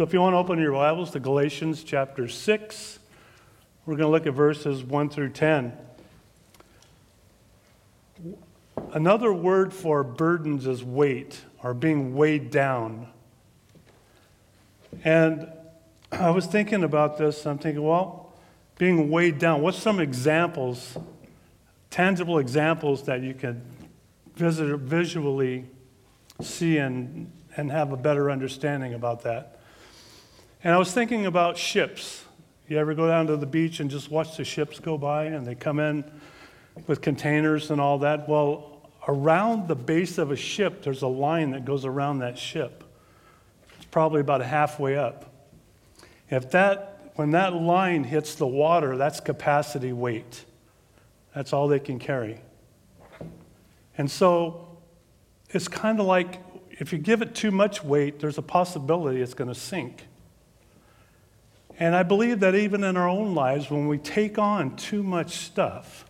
So if you want to open your Bibles to Galatians chapter 6, we're going to look at verses 1 through 10. Another word for burdens is weight, or being weighed down. And I was thinking about this, I'm thinking, well, being weighed down, what's some examples, tangible examples that you can visually see and have a better understanding about that? And I was thinking about ships. You ever go down to the beach and just watch the ships go by and they come in with containers and all that? Well, around the base of a ship, there's a line that goes around that ship. It's probably about halfway up. When that line hits the water, that's capacity weight. That's all they can carry. And so it's kind of like if you give it too much weight, there's a possibility it's going to sink. And I believe that even in our own lives, when we take on too much stuff,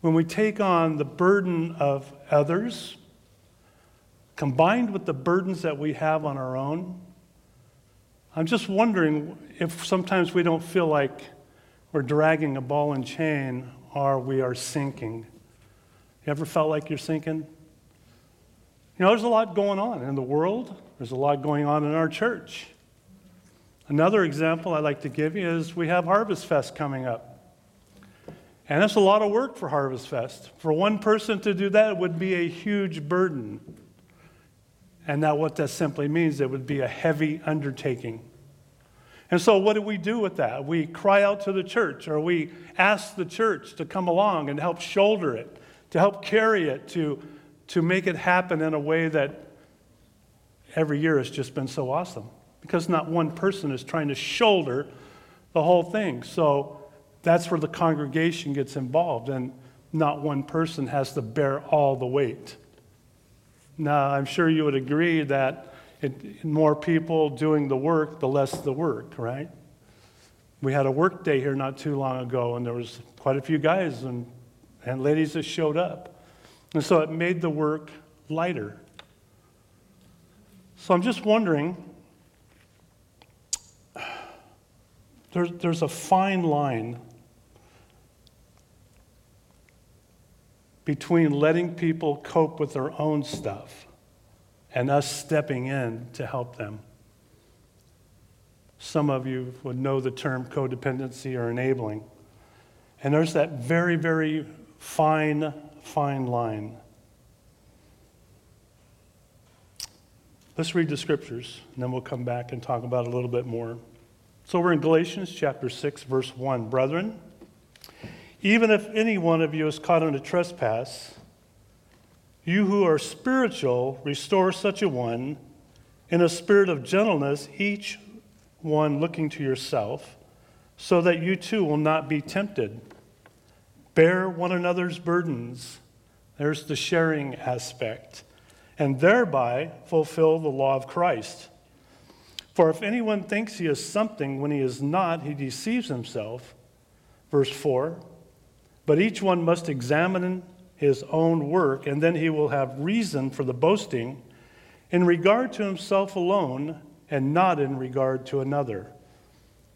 when we take on the burden of others, combined with the burdens that we have on our own, I'm just wondering if sometimes we don't feel like we're dragging a ball and chain or we are sinking. You ever felt like you're sinking? You know, there's a lot going on in the world. There's a lot going on in our church. Another example I'd like to give you is we have Harvest Fest coming up. And that's a lot of work for Harvest Fest. For one person to do that would be a huge burden. And that what that simply means, it would be a heavy undertaking. And so what do we do with that? We cry out to the church, or we ask the church to come along and help shoulder it, to help carry it, to make it happen in a way that every year has just been so awesome. Because not one person is trying to shoulder the whole thing. So that's where the congregation gets involved, and not one person has to bear all the weight. Now, I'm sure you would agree that more people doing the work, the less the work, right? We had a work day here not too long ago, and there was quite a few guys and ladies that showed up. And so it made the work lighter. So I'm just wondering, There's a fine line between letting people cope with their own stuff and us stepping in to help them. Some of you would know the term codependency or enabling. And there's that very, very fine, fine line. Let's read the scriptures, and then we'll come back and talk about it a little bit more. So we're in Galatians chapter 6, verse 1. Brethren, even if any one of you is caught in a trespass, you who are spiritual, restore such a one in a spirit of gentleness, each one looking to yourself, so that you too will not be tempted. Bear one another's burdens. There's the sharing aspect. And thereby fulfill the law of Christ. For if anyone thinks he is something when he is not, he deceives himself. Verse 4, but each one must examine his own work, and then he will have reason for the boasting in regard to himself alone and not in regard to another.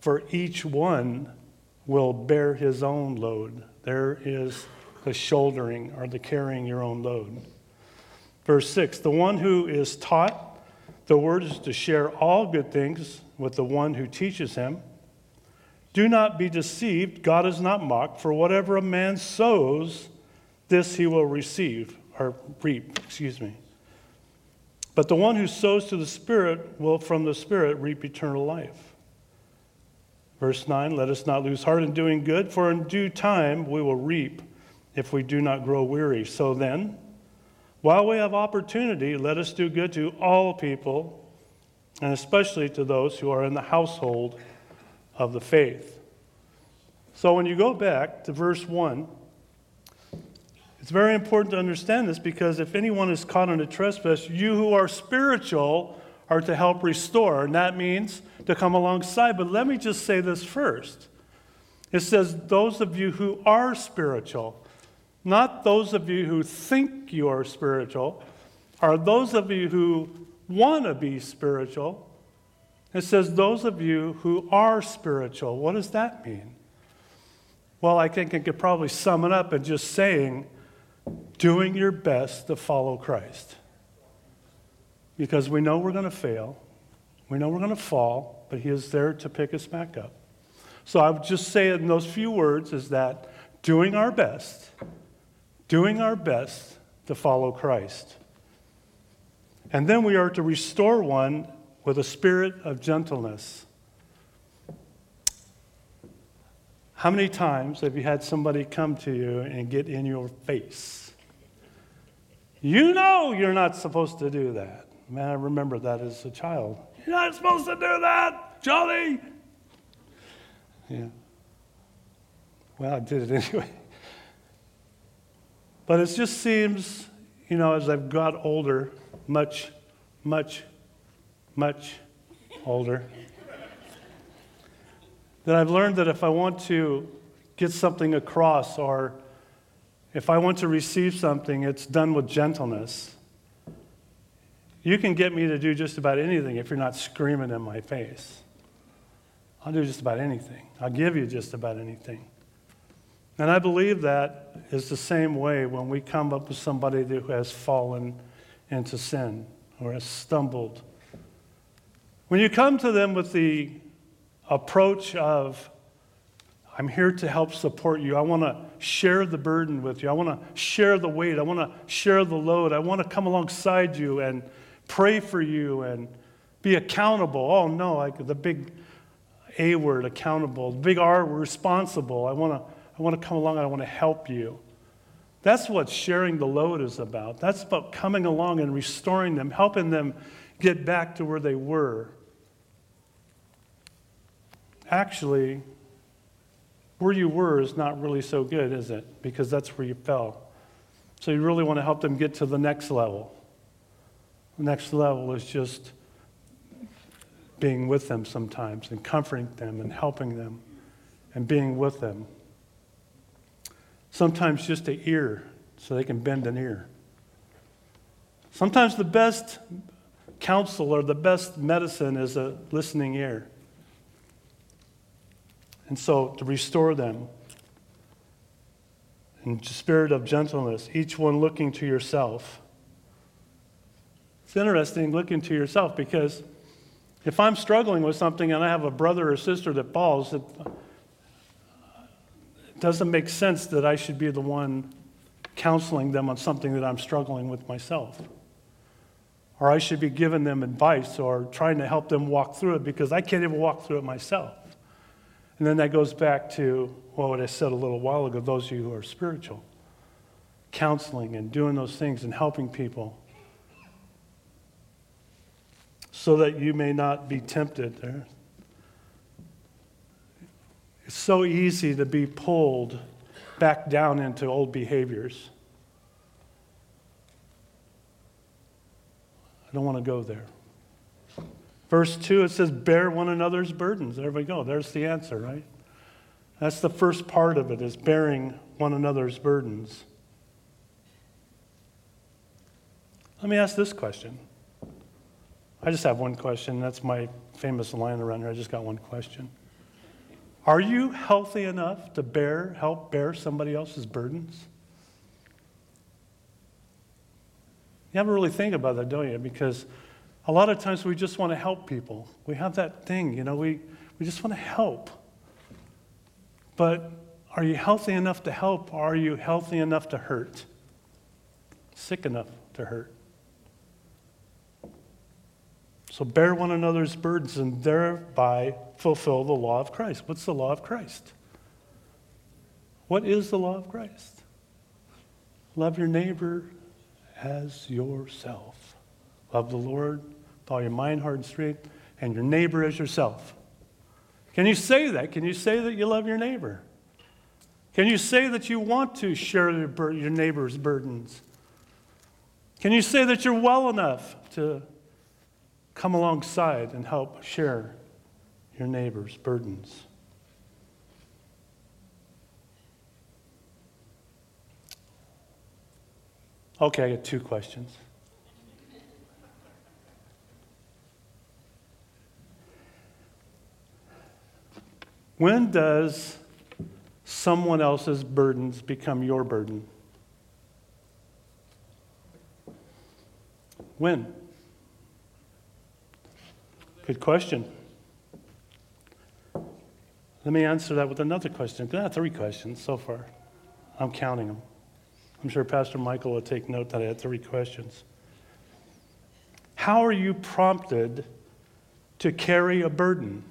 For each one will bear his own load. There is the shouldering or the carrying your own load. Verse 6, the one who is taught the word is to share all good things with the one who teaches him. Do not be deceived. God is not mocked. For whatever a man sows, this he will reap. But the one who sows to the Spirit will from the Spirit reap eternal life. Verse 9, let us not lose heart in doing good, for in due time we will reap if we do not grow weary. So then, while we have opportunity, let us do good to all people, and especially to those who are in the household of the faith. So when you go back to verse 1, it's very important to understand this, because if anyone is caught in a trespass, you who are spiritual are to help restore, and that means to come alongside. But let me just say this first. It says, those of you who are spiritual. Not those of you who think you are spiritual, or those of you who want to be spiritual, It says, those of you who are spiritual. What does that mean? Well, I think it could probably sum it up in just saying, doing your best to follow Christ. Because we know we're going to fail. We know we're going to fall, but he is there to pick us back up. So I would just say in those few words is that doing our best to follow Christ. And then we are to restore one with a spirit of gentleness. How many times have you had somebody come to you and get in your face? You know you're not supposed to do that. Man, I remember that as a child. You're not supposed to do that, Johnny. Yeah. Well, I did it anyway. But it just seems, you know, as I've got older, much older, that I've learned that if I want to get something across or if I want to receive something, it's done with gentleness. You can get me to do just about anything if you're not screaming in my face. I'll do just about anything. I'll give you just about anything. And I believe that is the same way when we come up with somebody who has fallen into sin or has stumbled. When you come to them with the approach of, I'm here to help support you. I want to share the burden with you. I want to share the weight. I want to share the load. I want to come alongside you and pray for you and be accountable. Oh, no, the big A word, accountable. The big R, responsible. I want to come along and I want to help you. That's what sharing the load is about. That's about coming along and restoring them, helping them get back to where they were. Actually, where you were is not really so good, is it? Because that's where you fell. So you really want to help them get to the next level. The next level is just being with them sometimes and comforting them and helping them and being with them. Sometimes just an ear, so they can bend an ear. Sometimes the best counsel or the best medicine is a listening ear. And so to restore them in the spirit of gentleness, each one looking to yourself. It's interesting looking to yourself because if I'm struggling with something and I have a brother or sister that falls, doesn't make sense that I should be the one counseling them on something that I'm struggling with myself. Or I should be giving them advice or trying to help them walk through it because I can't even walk through it myself. And then that goes back to what I said a little while ago, those of you who are spiritual. Counseling and doing those things and helping people so that you may not be tempted there. It's so easy to be pulled back down into old behaviors. I don't want to go there. Verse 2, it says, bear one another's burdens. There we go. There's the answer, right? That's the first part of it, is bearing one another's burdens. Let me ask this question. I just have one question. That's my famous line around here. I just got one question. Are you healthy enough to help bear somebody else's burdens? You haven't really think about that, don't you? Because a lot of times we just want to help people. We have that thing, you know, we just want to help. But are you healthy enough to help, or are you healthy enough to hurt? Sick enough to hurt. So bear one another's burdens and thereby fulfill the law of Christ. What's the law of Christ? What is the law of Christ? Love your neighbor as yourself. Love the Lord with all your mind, heart, and strength, and your neighbor as yourself. Can you say that? Can you say that you love your neighbor? Can you say that you want to share your neighbor's burdens? Can you say that you're well enough to come alongside and help share your neighbor's burdens? Okay, I got two questions. When does someone else's burdens become your burden? When? Good question. Let me answer that with another question. Three questions so far. I'm counting them. I'm sure Pastor Michael will take note that I had three questions. How are you prompted to carry a burden?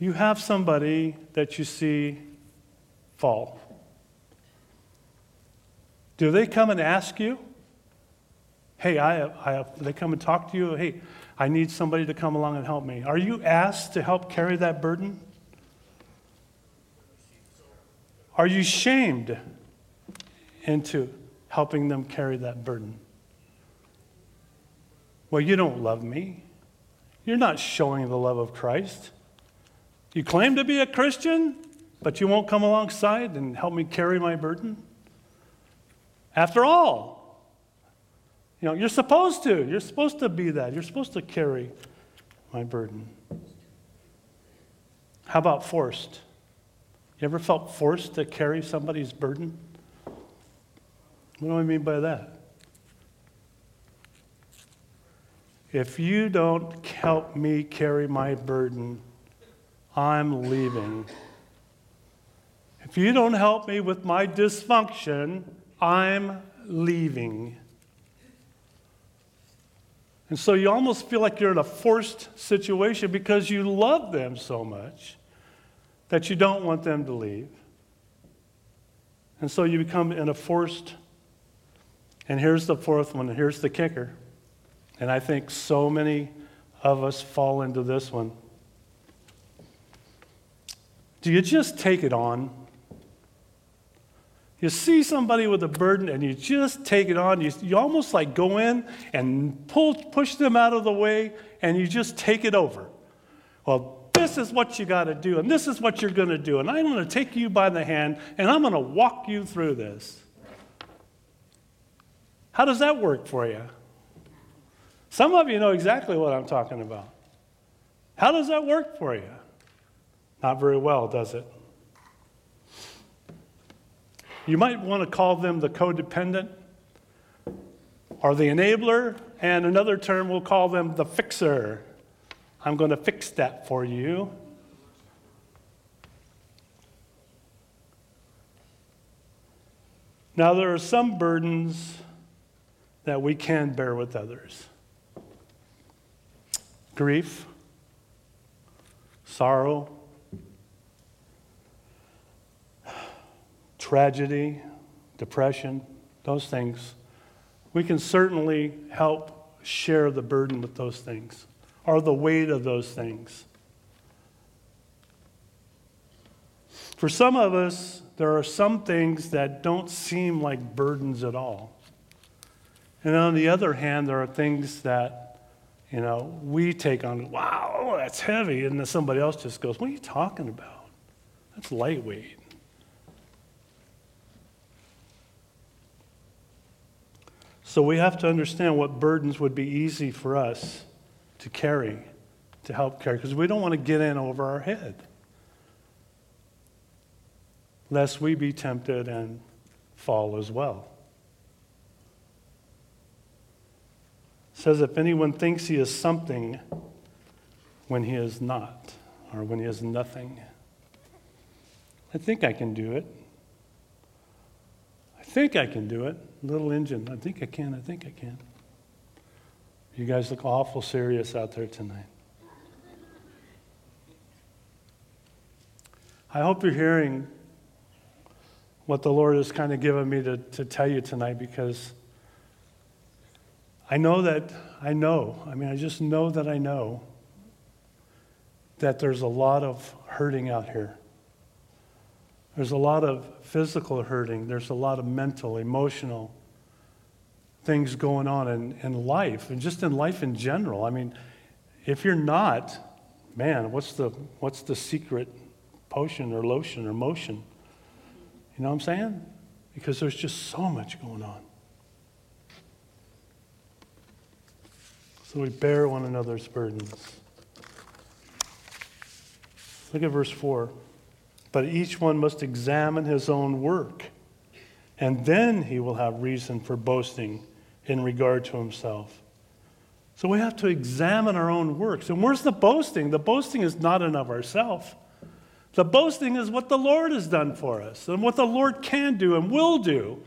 You have somebody that you see fall. Do they come and ask you? Hey, they come and talk to you. Hey, I need somebody to come along and help me. Are you asked to help carry that burden? Are you shamed into helping them carry that burden? Well, you don't love me. You're not showing the love of Christ. You claim to be a Christian, but you won't come alongside and help me carry my burden? After all, you're supposed to. You're supposed to be that. You're supposed to carry my burden. How about forced? You ever felt forced to carry somebody's burden? What do I mean by that? If you don't help me carry my burden, I'm leaving. If you don't help me with my dysfunction, I'm leaving. And so you almost feel like you're in a forced situation because you love them so much that you don't want them to leave. And so you become in a forced, and here's the fourth one, and here's the kicker. And I think so many of us fall into this one. Do you just take it on? You see somebody with a burden and you just take it on. You almost like go in and push them out of the way and you just take it over. Well, this is what you got to do and this is what you're going to do and I'm going to take you by the hand and I'm going to walk you through this. How does that work for you? Some of you know exactly what I'm talking about. How does that work for you? Not very well, does it? You might want to call them the codependent or the enabler, and another term we'll call them the fixer. I'm going to fix that for you. Now, there are some burdens that we can bear with others. Grief, sorrow, tragedy, depression, those things. We can certainly help share the burden with those things or the weight of those things. For some of us, there are some things that don't seem like burdens at all. And on the other hand, there are things that, we take on, wow, that's heavy. And then somebody else just goes, what are you talking about? That's lightweight. So we have to understand what burdens would be easy for us to carry, to help carry, because we don't want to get in over our head, lest we be tempted and fall as well. It says, if anyone thinks he is something when he is not, or when he is nothing, I think I can do it. I think I can do it. Little engine. I think I can. You guys look awful serious out there tonight. I hope you're hearing what the Lord has kind of given me to tell you tonight, because I know that there's a lot of hurting out here. There's a lot of physical hurting. There's a lot of mental, emotional things going on in life, and just in life in general. I mean, if you're not, man, what's the secret potion or lotion or motion? You know what I'm saying? Because there's just so much going on. So we bear one another's burdens. Look at verse 4. But each one must examine his own work, and then he will have reason for boasting in regard to himself. So we have to examine our own works. And where's the boasting? The boasting is not in of ourselves. The boasting is what the Lord has done for us and what the Lord can do and will do.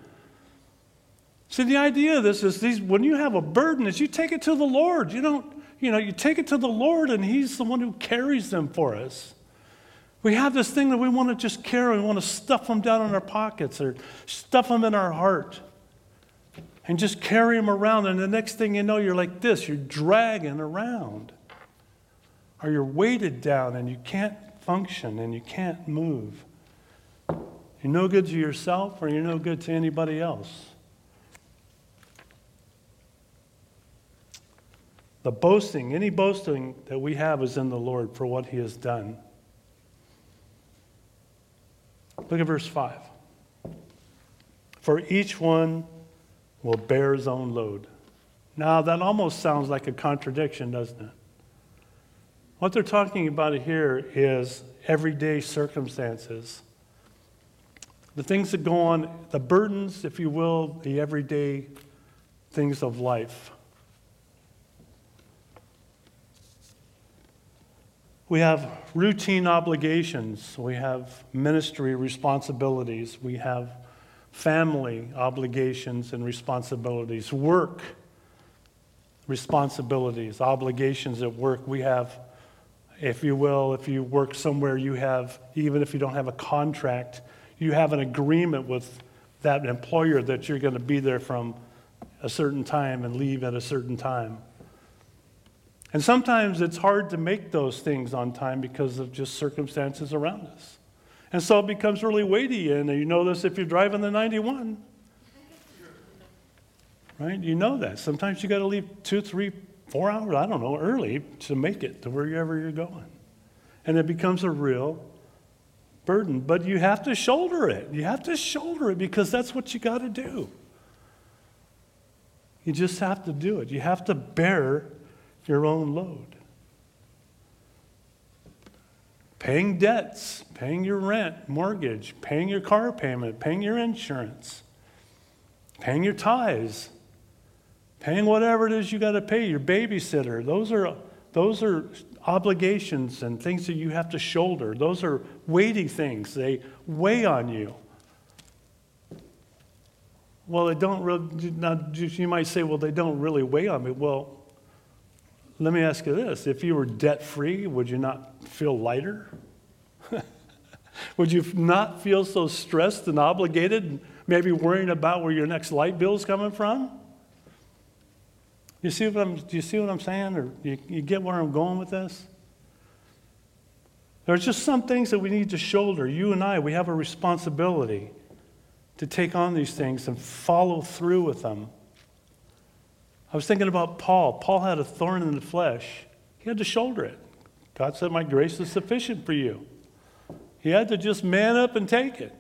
See, the idea of this is when you have a burden, is you take it to the Lord. You take it to the Lord, and He's the one who carries them for us. We have this thing that we want to just carry. We want to stuff them down in our pockets or stuff them in our heart and just carry them around. And the next thing you know, you're like this. You're dragging around, or you're weighted down, and you can't function and you can't move. You're no good to yourself, or you're no good to anybody else. The boasting, any boasting that we have is in the Lord for what He has done. Look at verse 5. For each one will bear his own load. Now that almost sounds like a contradiction, doesn't it? What they're talking about here is everyday circumstances. The things that go on, the burdens, if you will, the everyday things of life. We have routine obligations. We have ministry responsibilities. We have family obligations and responsibilities. Work responsibilities, obligations at work. We have, if you will, if you work somewhere, you have, even if you don't have a contract, you have an agreement with that employer that you're going to be there from a certain time and leave at a certain time. And sometimes it's hard to make those things on time because of just circumstances around us. And so it becomes really weighty, and you know this if you're driving the 91. Right? You know that. Sometimes you got to leave 2, 3, 4 hours, I don't know, early to make it to wherever you're going. And it becomes a real burden. But you have to shoulder it. You have to shoulder it because that's what you got to do. You just have to do it. You have to bear your own load. Paying debts, paying your rent, mortgage, paying your car payment, paying your insurance, paying your tithes, paying whatever it is you got to pay, your babysitter. Those are obligations and things that you have to shoulder. Those are weighty things. They weigh on you. Well, you might say, well, they don't really weigh on me. Well, let me ask you this. If you were debt-free, would you not feel lighter? Would you not feel so stressed and obligated and maybe worrying about where your next light bill is coming from? Do you see what I'm saying? Or you get where I'm going with this? There's just some things that we need to shoulder. You and I, we have a responsibility to take on these things and follow through with them. I was thinking about Paul. Paul had a thorn in the flesh. He had to shoulder it. God said, my grace is sufficient for you. He had to just man up and take it.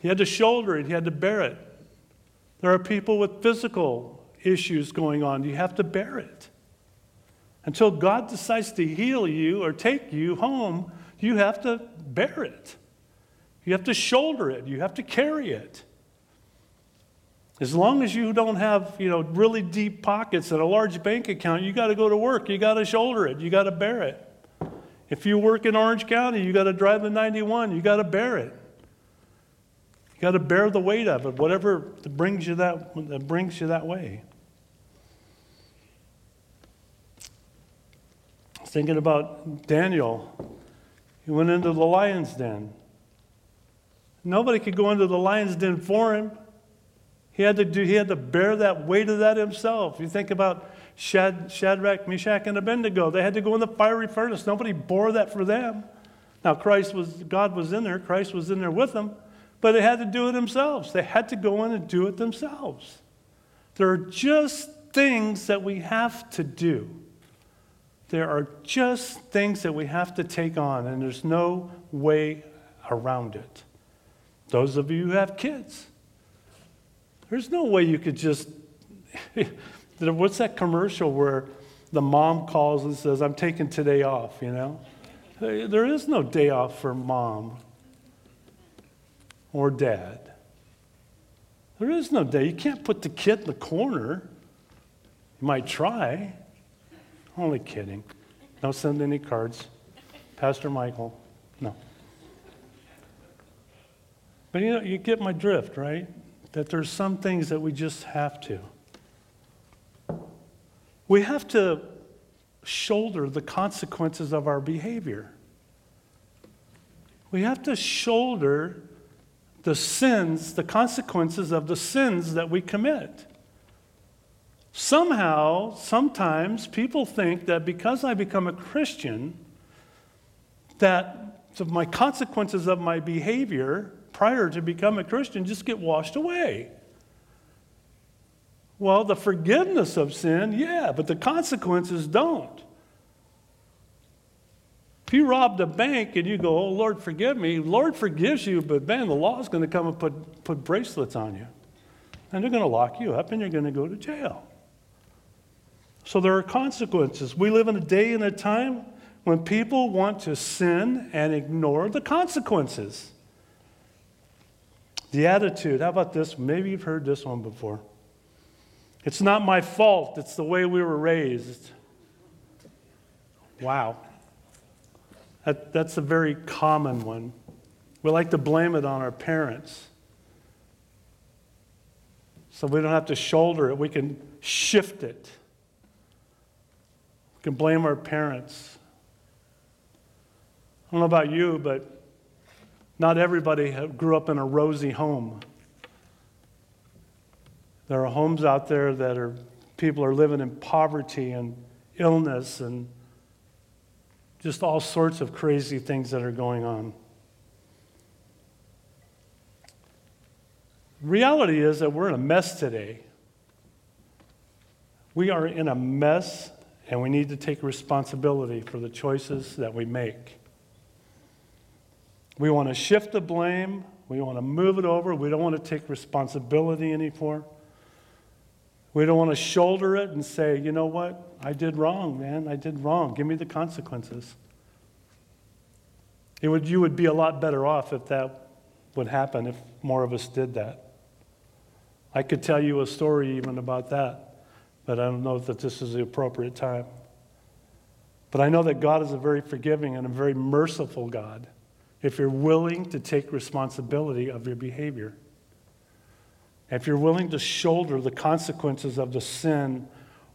He had to shoulder it. He had to bear it. There are people with physical issues going on. You have to bear it. Until God decides to heal you or take you home, you have to bear it. You have to shoulder it. You have to carry it. As long as you don't have, really deep pockets and a large bank account, you got to go to work. You got to shoulder it. You got to bear it. If you work in Orange County, you got to drive the 91. You got to bear it. You got to bear the weight of it, whatever brings you that way. I was thinking about Daniel. He went into the lion's den. Nobody could go into the lion's den for him. He had to bear that weight of that himself. You think about Shadrach, Meshach, and Abednego. They had to go in the fiery furnace. Nobody bore that for them. Now, God was in there. Christ was in there with them. But they had to do it themselves. They had to go in and do it themselves. There are just things that we have to do. There are just things that we have to take on, and there's no way around it. Those of you who have kids, there's no way you could just, what's that commercial where the mom calls and says, I'm taking today off, There is no day off for mom or dad. There is no day. You can't put the kid in the corner. You might try. Only kidding. Don't send any cards. Pastor Michael, no. But you know, you get my drift, right? That there's some things that we just have to. We have to shoulder the consequences of our behavior. We have to shoulder the sins, the consequences of the sins that we commit. Somehow, sometimes people think that because I become a Christian, that my consequences of my behavior prior to becoming a Christian just get washed away. Well, the forgiveness of sin, yeah, but the consequences don't. If you robbed a bank and you go, oh, Lord, forgive me, Lord forgives you, but man, the law is going to come and put bracelets on you. And they're going to lock you up and you're going to go to jail. So there are consequences. We live in a day and a time when people want to sin and ignore the consequences. The attitude, how about this? Maybe you've heard this one before. It's not my fault. It's the way we were raised. Wow. That's a very common one. We like to blame it on our parents. So we don't have to shoulder it. We can shift it. We can blame our parents. I don't know about you, but not everybody grew up in a rosy home. There are homes out there that are people are living in poverty and illness and just all sorts of crazy things that are going on. Reality is that we're in a mess today. We are in a mess, and we need to take responsibility for the choices that we make. We want to shift the blame. We want to move it over. We don't want to take responsibility anymore. We don't want to shoulder it and say, you know what? I did wrong, man. I did wrong. Give me the consequences. You would be a lot better off if that would happen, if more of us did that. I could tell you a story even about that, but I don't know that this is the appropriate time. But I know that God is a very forgiving and a very merciful God if you're willing to take responsibility of your behavior. If you're willing to shoulder the consequences of the sin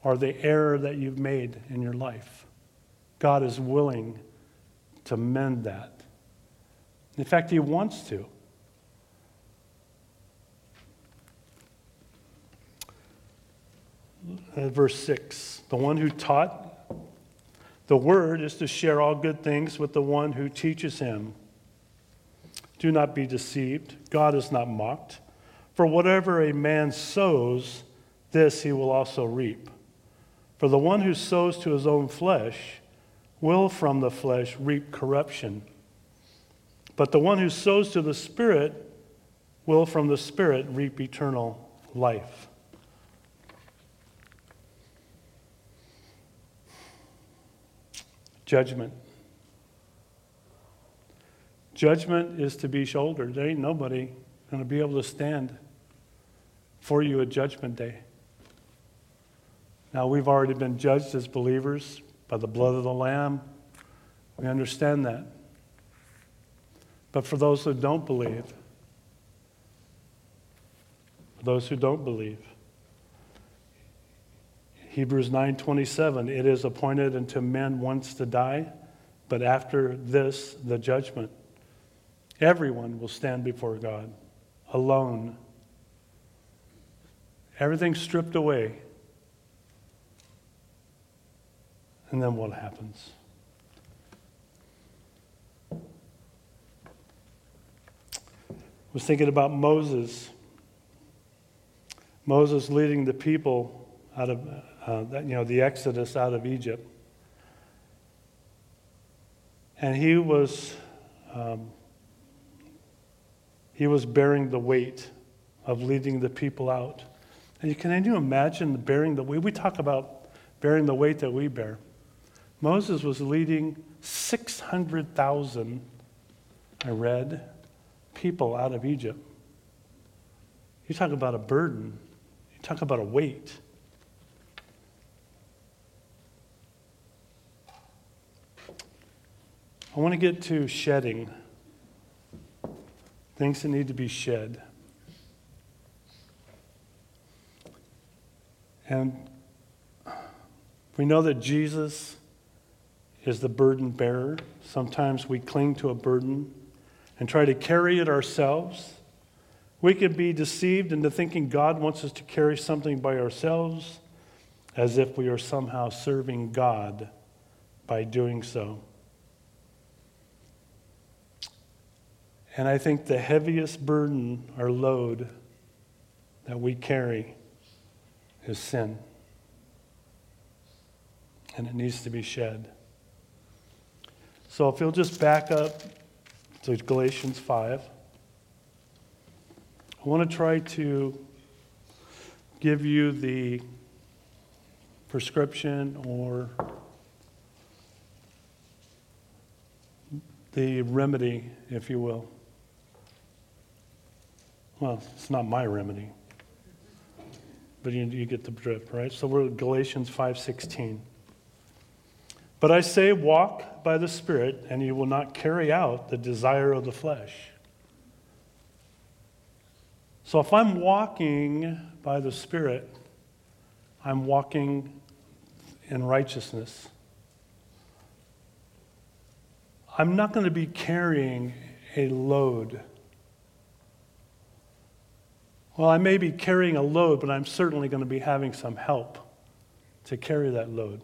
or the error that you've made in your life, God is willing to mend that. In fact, He wants to. Verse 6, the one who taught the word is to share all good things with the one who teaches him. Do not be deceived. God is not mocked. For whatever a man sows, this he will also reap. For the one who sows to his own flesh will from the flesh reap corruption. But the one who sows to the Spirit will from the Spirit reap eternal life. Judgment. Judgment is to be shouldered. There ain't nobody going to be able to stand for you at Judgment Day. Now, we've already been judged as believers by the blood of the Lamb. We understand that. But for those who don't believe, Hebrews 9:27, it is appointed unto men once to die, but after this, the judgment. Everyone will stand before God, alone. Everything stripped away. And then what happens? I was thinking about Moses. Moses leading the people out of, the Exodus out of Egypt. And he was bearing the weight of leading the people out. And can you imagine bearing the weight? We talk about bearing the weight that we bear. Moses was leading 600,000, I read, people out of Egypt. You talk about a burden. You talk about a weight. I want to get to shedding. Things that need to be shed. And we know that Jesus is the burden bearer. Sometimes we cling to a burden and try to carry it ourselves. We could be deceived into thinking God wants us to carry something by ourselves, as if we are somehow serving God by doing so. And I think the heaviest burden or load that we carry is sin. And it needs to be shed. So if you'll just back up to Galatians 5. I want to try to give you the prescription or the remedy, if you will. Well, it's not my remedy, but you get the drift, right? So we're at Galatians 5:16. But I say, walk by the Spirit, and you will not carry out the desire of the flesh. So if I'm walking by the Spirit, I'm walking in righteousness. I'm not going to be carrying a load. Well, I may be carrying a load, but I'm certainly going to be having some help to carry that load.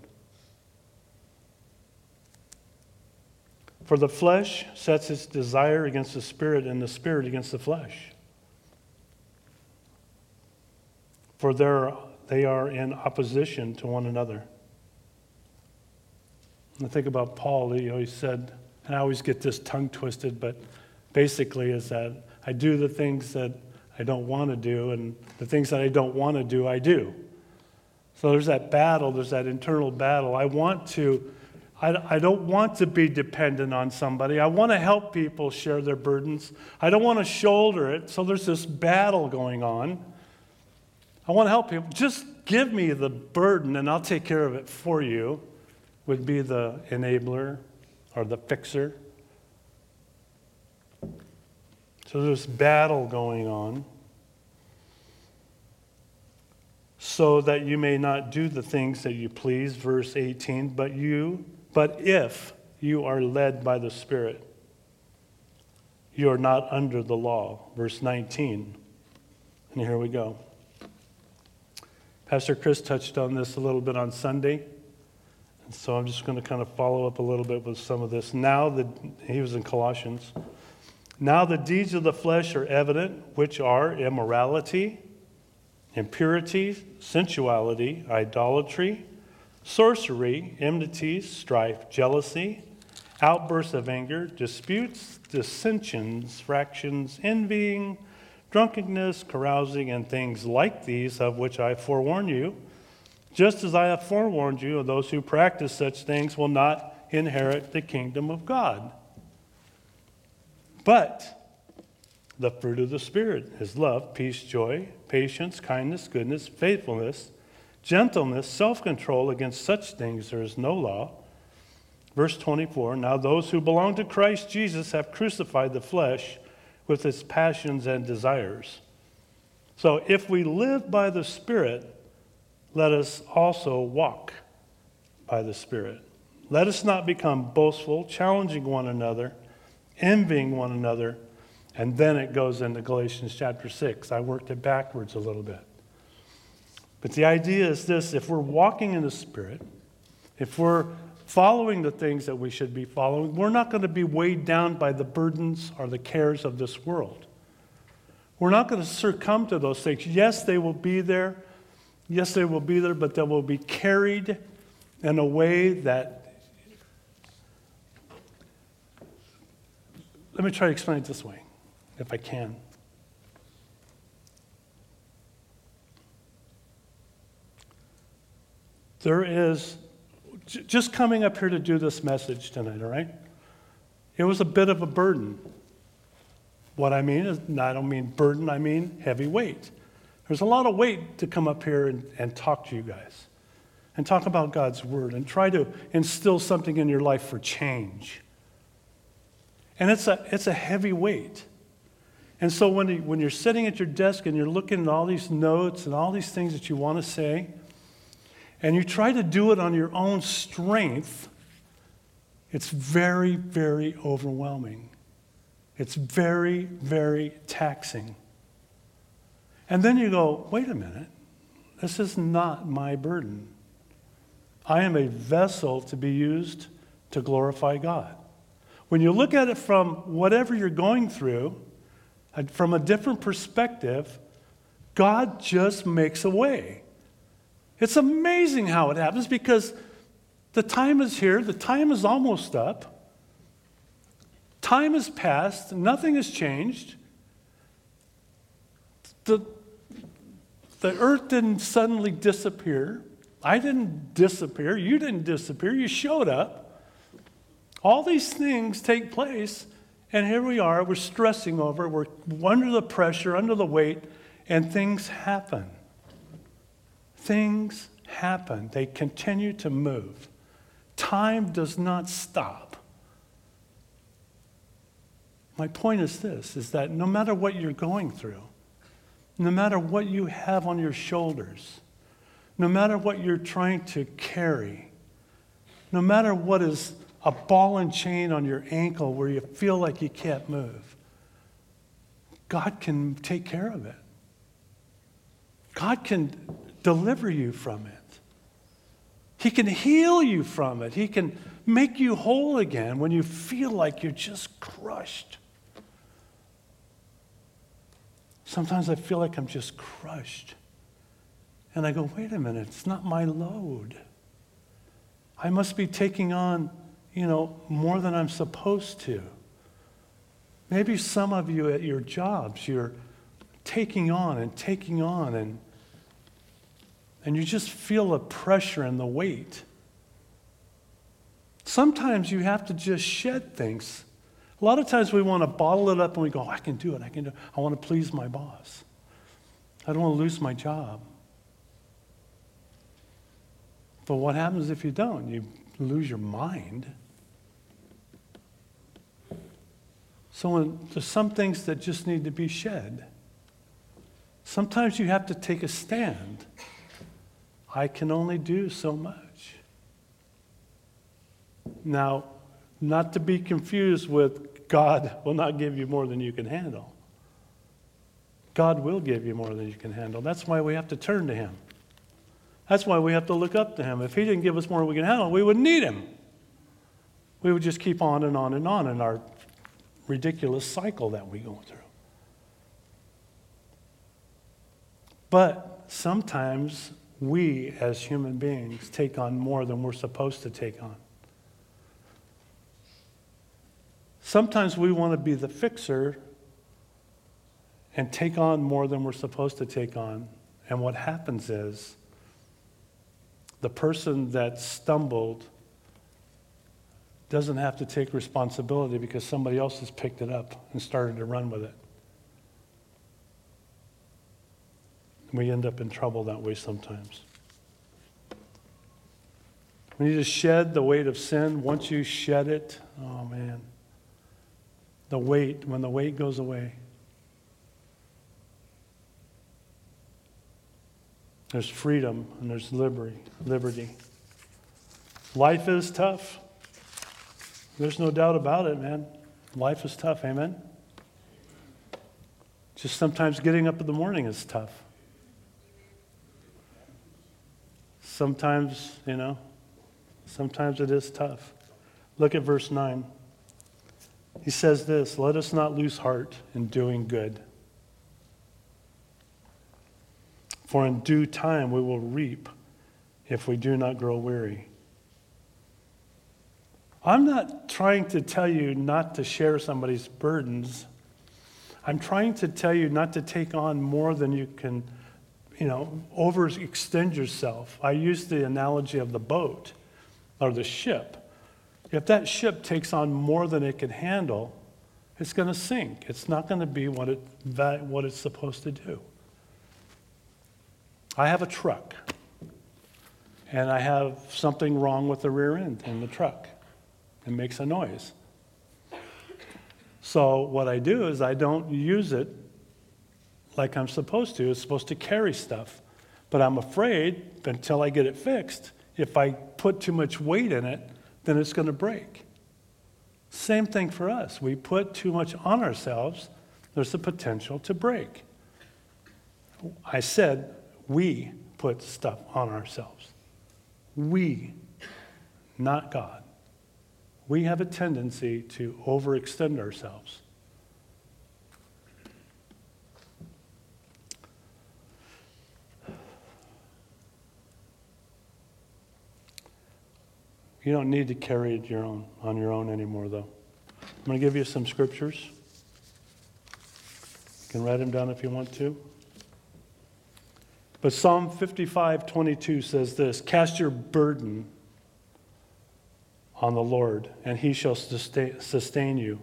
For the flesh sets its desire against the Spirit, and the Spirit against the flesh. For they are in opposition to one another. And I think about Paul, you know, he said, and I always get this tongue twisted, but basically is that I do the things that I don't want to do, and the things that I don't want to do, I do. So there's that battle, there's that internal battle. I don't want to be dependent on somebody. I want to help people share their burdens. I don't want to shoulder it. So there's this battle going on. I want to help people. Just give me the burden and I'll take care of it for you, would be the enabler or the fixer. So there's battle going on. So that you may not do the things that you please, verse 18, but if you are led by the Spirit, you are not under the law, verse 19. And here we go. Pastor Chris touched on this a little bit on Sunday, and so I'm just going to kind of follow up a little bit with some of this. He was in Colossians. Now the deeds of the flesh are evident, which are immorality, impurity, sensuality, idolatry, sorcery, enmities, strife, jealousy, outbursts of anger, disputes, dissensions, factions, envying, drunkenness, carousing, and things like these, of which I forewarn you, just as I have forewarned you, of those who practice such things will not inherit the kingdom of God. But the fruit of the Spirit is love, peace, joy, patience, kindness, goodness, faithfulness, gentleness, self-control. Against such things there is no law. Verse 24, now those who belong to Christ Jesus have crucified the flesh with its passions and desires. So if we live by the Spirit, let us also walk by the Spirit. Let us not become boastful, challenging one another, envying one another. And then it goes into Galatians chapter 6. I worked it backwards a little bit. But the idea is this: if we're walking in the Spirit, if we're following the things that we should be following, we're not going to be weighed down by the burdens or the cares of this world. We're not going to succumb to those things. Yes, they will be there. Yes, they will be there, but they will be carried in a way that... Let me try to explain it this way, if I can. There is just coming up here to do this message tonight, all right? It was a bit of a burden. What I mean is, I don't mean burden, I mean heavy weight. There's a lot of weight to come up here and talk to you guys and talk about God's word and try to instill something in your life for change. And it's a heavy weight. And so when you're sitting at your desk and you're looking at all these notes and all these things that you want to say, and you try to do it on your own strength, it's very, very overwhelming. It's very, very taxing. And then you go, wait a minute, this is not my burden. I am a vessel to be used to glorify God. When you look at it from whatever you're going through, from a different perspective, God just makes a way. It's amazing how it happens because the time is here, the time is almost up. Time has passed, nothing has changed. The earth didn't suddenly disappear. I didn't disappear. You didn't disappear. You showed up. All these things take place, and here we are. We're stressing over it. We're under the pressure, under the weight, and things happen. Things happen. They continue to move. Time does not stop. My point is this, is that no matter what you're going through, no matter what you have on your shoulders, no matter what you're trying to carry, no matter what is a ball and chain on your ankle where you feel like you can't move, God can take care of it. God can deliver you from it. He can heal you from it. He can make you whole again when you feel like you're just crushed. Sometimes I feel like I'm just crushed. And I go, wait a minute, it's not my load. I must be taking on, more than I'm supposed to. Maybe some of you at your jobs, you're taking on and you just feel the pressure and the weight. Sometimes you have to just shed things. A lot of times we want to bottle it up and we go, I can do it. I want to please my boss. I don't want to lose my job. But what happens if you don't? You lose your mind. So there's some things that just need to be shed. Sometimes you have to take a stand. I can only do so much. Now, not to be confused with God will not give you more than you can handle. God will give you more than you can handle. That's why we have to turn to him. That's why we have to look up to him. If he didn't give us more than we can handle, we wouldn't need him. We would just keep on and on and on in our ridiculous cycle that we go through. But sometimes we as human beings take on more than we're supposed to take on. Sometimes we want to be the fixer and take on more than we're supposed to take on. And what happens is the person that stumbled doesn't have to take responsibility because somebody else has picked it up and started to run with it. We end up in trouble that way sometimes. We need to shed the weight of sin. Once you shed it, oh man, when the weight goes away, there's freedom and there's liberty. Life is tough. There's no doubt about it, man. Life is tough, amen? Just sometimes getting up in the morning is tough. Sometimes, sometimes it is tough. Look at verse 9. He says this, let us not lose heart in doing good. For in due time we will reap if we do not grow weary. I'm not trying to tell you not to share somebody's burdens. I'm trying to tell you not to take on more than you can overextend yourself. I use the analogy of the boat. or the ship, if that ship takes on more than it can handle, it's going to sink. It's not going to be what it's supposed to do. I have a truck, and I have something wrong with the rear end in the truck. It makes a noise. So what I do is I don't use it like I'm supposed to. It's supposed to carry stuff. But I'm afraid until I get it fixed, if I put too much weight in it, then it's going to break. Same thing for us. We put too much on ourselves, there's the potential to break. I said we put stuff on ourselves. We, not God. We have a tendency to overextend ourselves. You don't need to carry it on your own anymore, though. I'm going to give you some scriptures. You can write them down if you want to. But Psalm 55:22 says this, "Cast your burden on the Lord, and he shall sustain you.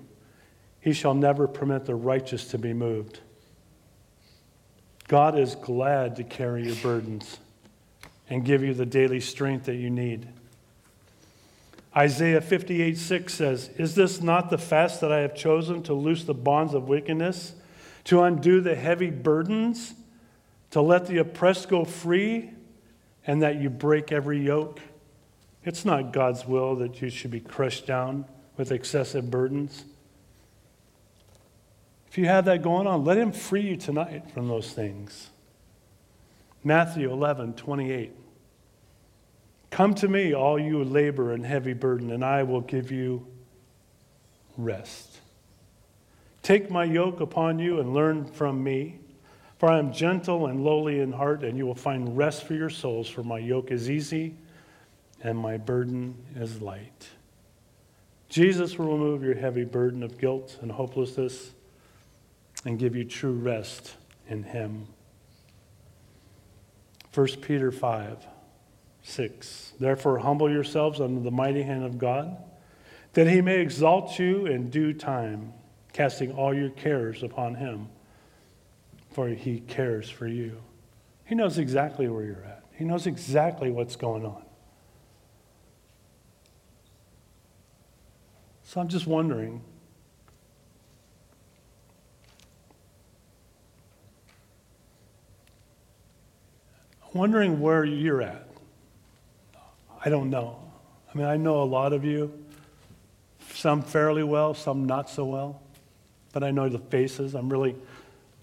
He shall never permit the righteous to be moved." God is glad to carry your burdens and give you the daily strength that you need. Isaiah 58:6 says, "Is this not the fast that I have chosen, to loose the bonds of wickedness, to undo the heavy burdens, to let the oppressed go free, and that you break every yoke?" It's not God's will that you should be crushed down with excessive burdens. If you have that going on, let him free you tonight from those things. Matthew 11:28. "Come to me, all you labor and heavy burden, and I will give you rest. Take my yoke upon you and learn from me, for I am gentle and lowly in heart, and you will find rest for your souls, for my yoke is easy and my burden is light." Jesus will remove your heavy burden of guilt and hopelessness and give you true rest in him. 1 Peter 5:6. "Therefore humble yourselves under the mighty hand of God, that he may exalt you in due time, casting all your cares upon him, for he cares for you." He knows exactly where you're at. He knows exactly what's going on. So I'm just wondering, where you're at. I don't know. I mean, I know a lot of you, some fairly well, some not so well, but I know the faces. I'm really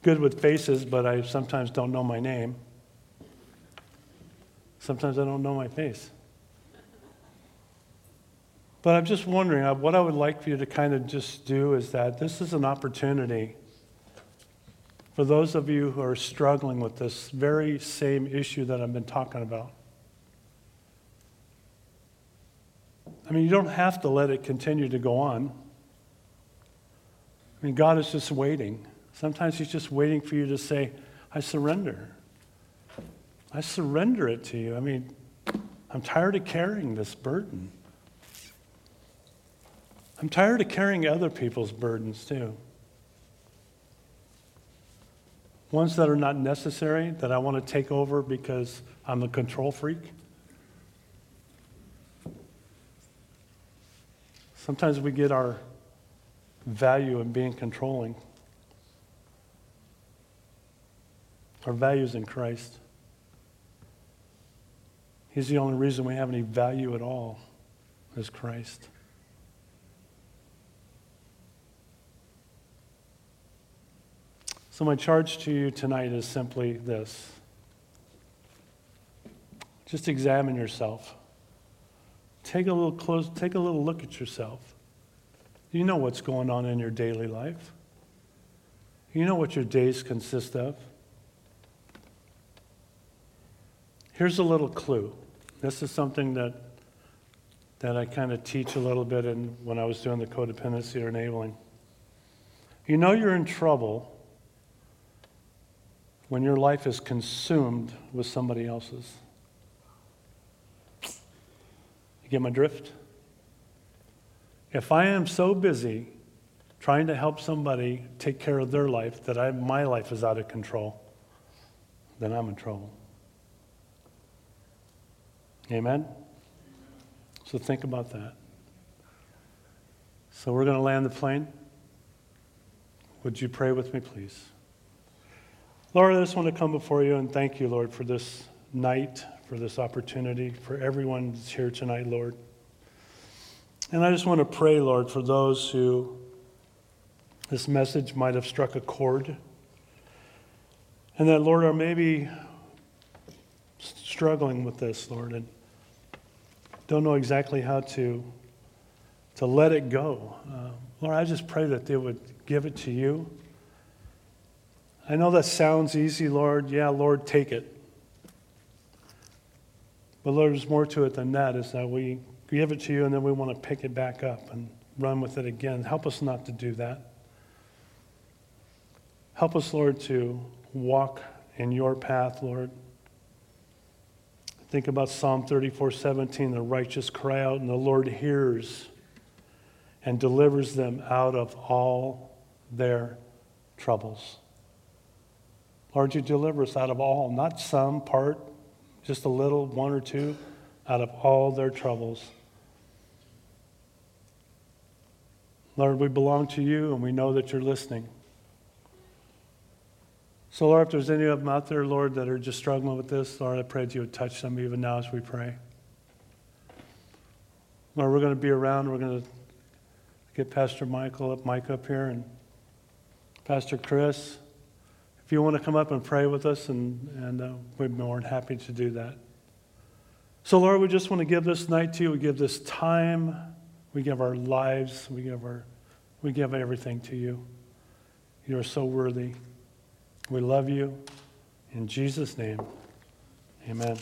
good with faces, but I sometimes don't know my name. Sometimes I don't know my face. But I'm just wondering, what I would like for you to kind of just do is that this is an opportunity for those of you who are struggling with this very same issue that I've been talking about. I mean, you don't have to let it continue to go on. I mean, God is just waiting. Sometimes he's just waiting for you to say, "I surrender. I surrender it to you. I mean, I'm tired of carrying this burden. I'm tired of carrying other people's burdens too. Ones that are not necessary, that I want to take over because I'm a control freak." Sometimes we get our value in being controlling. Our value's in Christ. He's the only reason we have any value at all, is Christ. So my charge to you tonight is simply this. Just examine yourself. Take a little look at yourself. You know what's going on in your daily life. You know what your days consist of. Here's a little clue. This is something that I kind of teach a little bit in when I was doing the codependency or enabling. You know you're in trouble when your life is consumed with somebody else's. You get my drift? If I am so busy trying to help somebody take care of their life that my life is out of control, then I'm in trouble. Amen? So think about that. So we're going to land the plane. Would you pray with me, please? Lord, I just want to come before you and thank you, Lord, for this night, for this opportunity, for everyone that's here tonight, Lord. And I just want to pray, Lord, for those who this message might have struck a chord. And that, Lord, are maybe struggling with this, Lord, and don't know exactly how to let it go. Lord, I just pray that they would give it to you. I know that sounds easy, Lord. Yeah, Lord, take it. But Lord, there's more to it than that, is that we give it to you and then we want to pick it back up and run with it again. Help us not to do that. Help us, Lord, to walk in your path, Lord. Think about Psalm 34:17, the righteous cry out and the Lord hears and delivers them out of all their troubles. Lord, you deliver us out of all, not some part, just a little, one or two, out of all their troubles. Lord, we belong to you and we know that you're listening. So, Lord, if there's any of them out there, Lord, that are just struggling with this, Lord, I pray that you would touch them even now as we pray. Lord, we're going to be around. We're going to get Pastor Mike up here, and Pastor Chris. If you want to come up and pray with us, and we'd be more than happy to do that. So, Lord, we just want to give this night to you. We give this time. We give our lives. We give everything to you. You are so worthy. We love you. In Jesus' name, amen.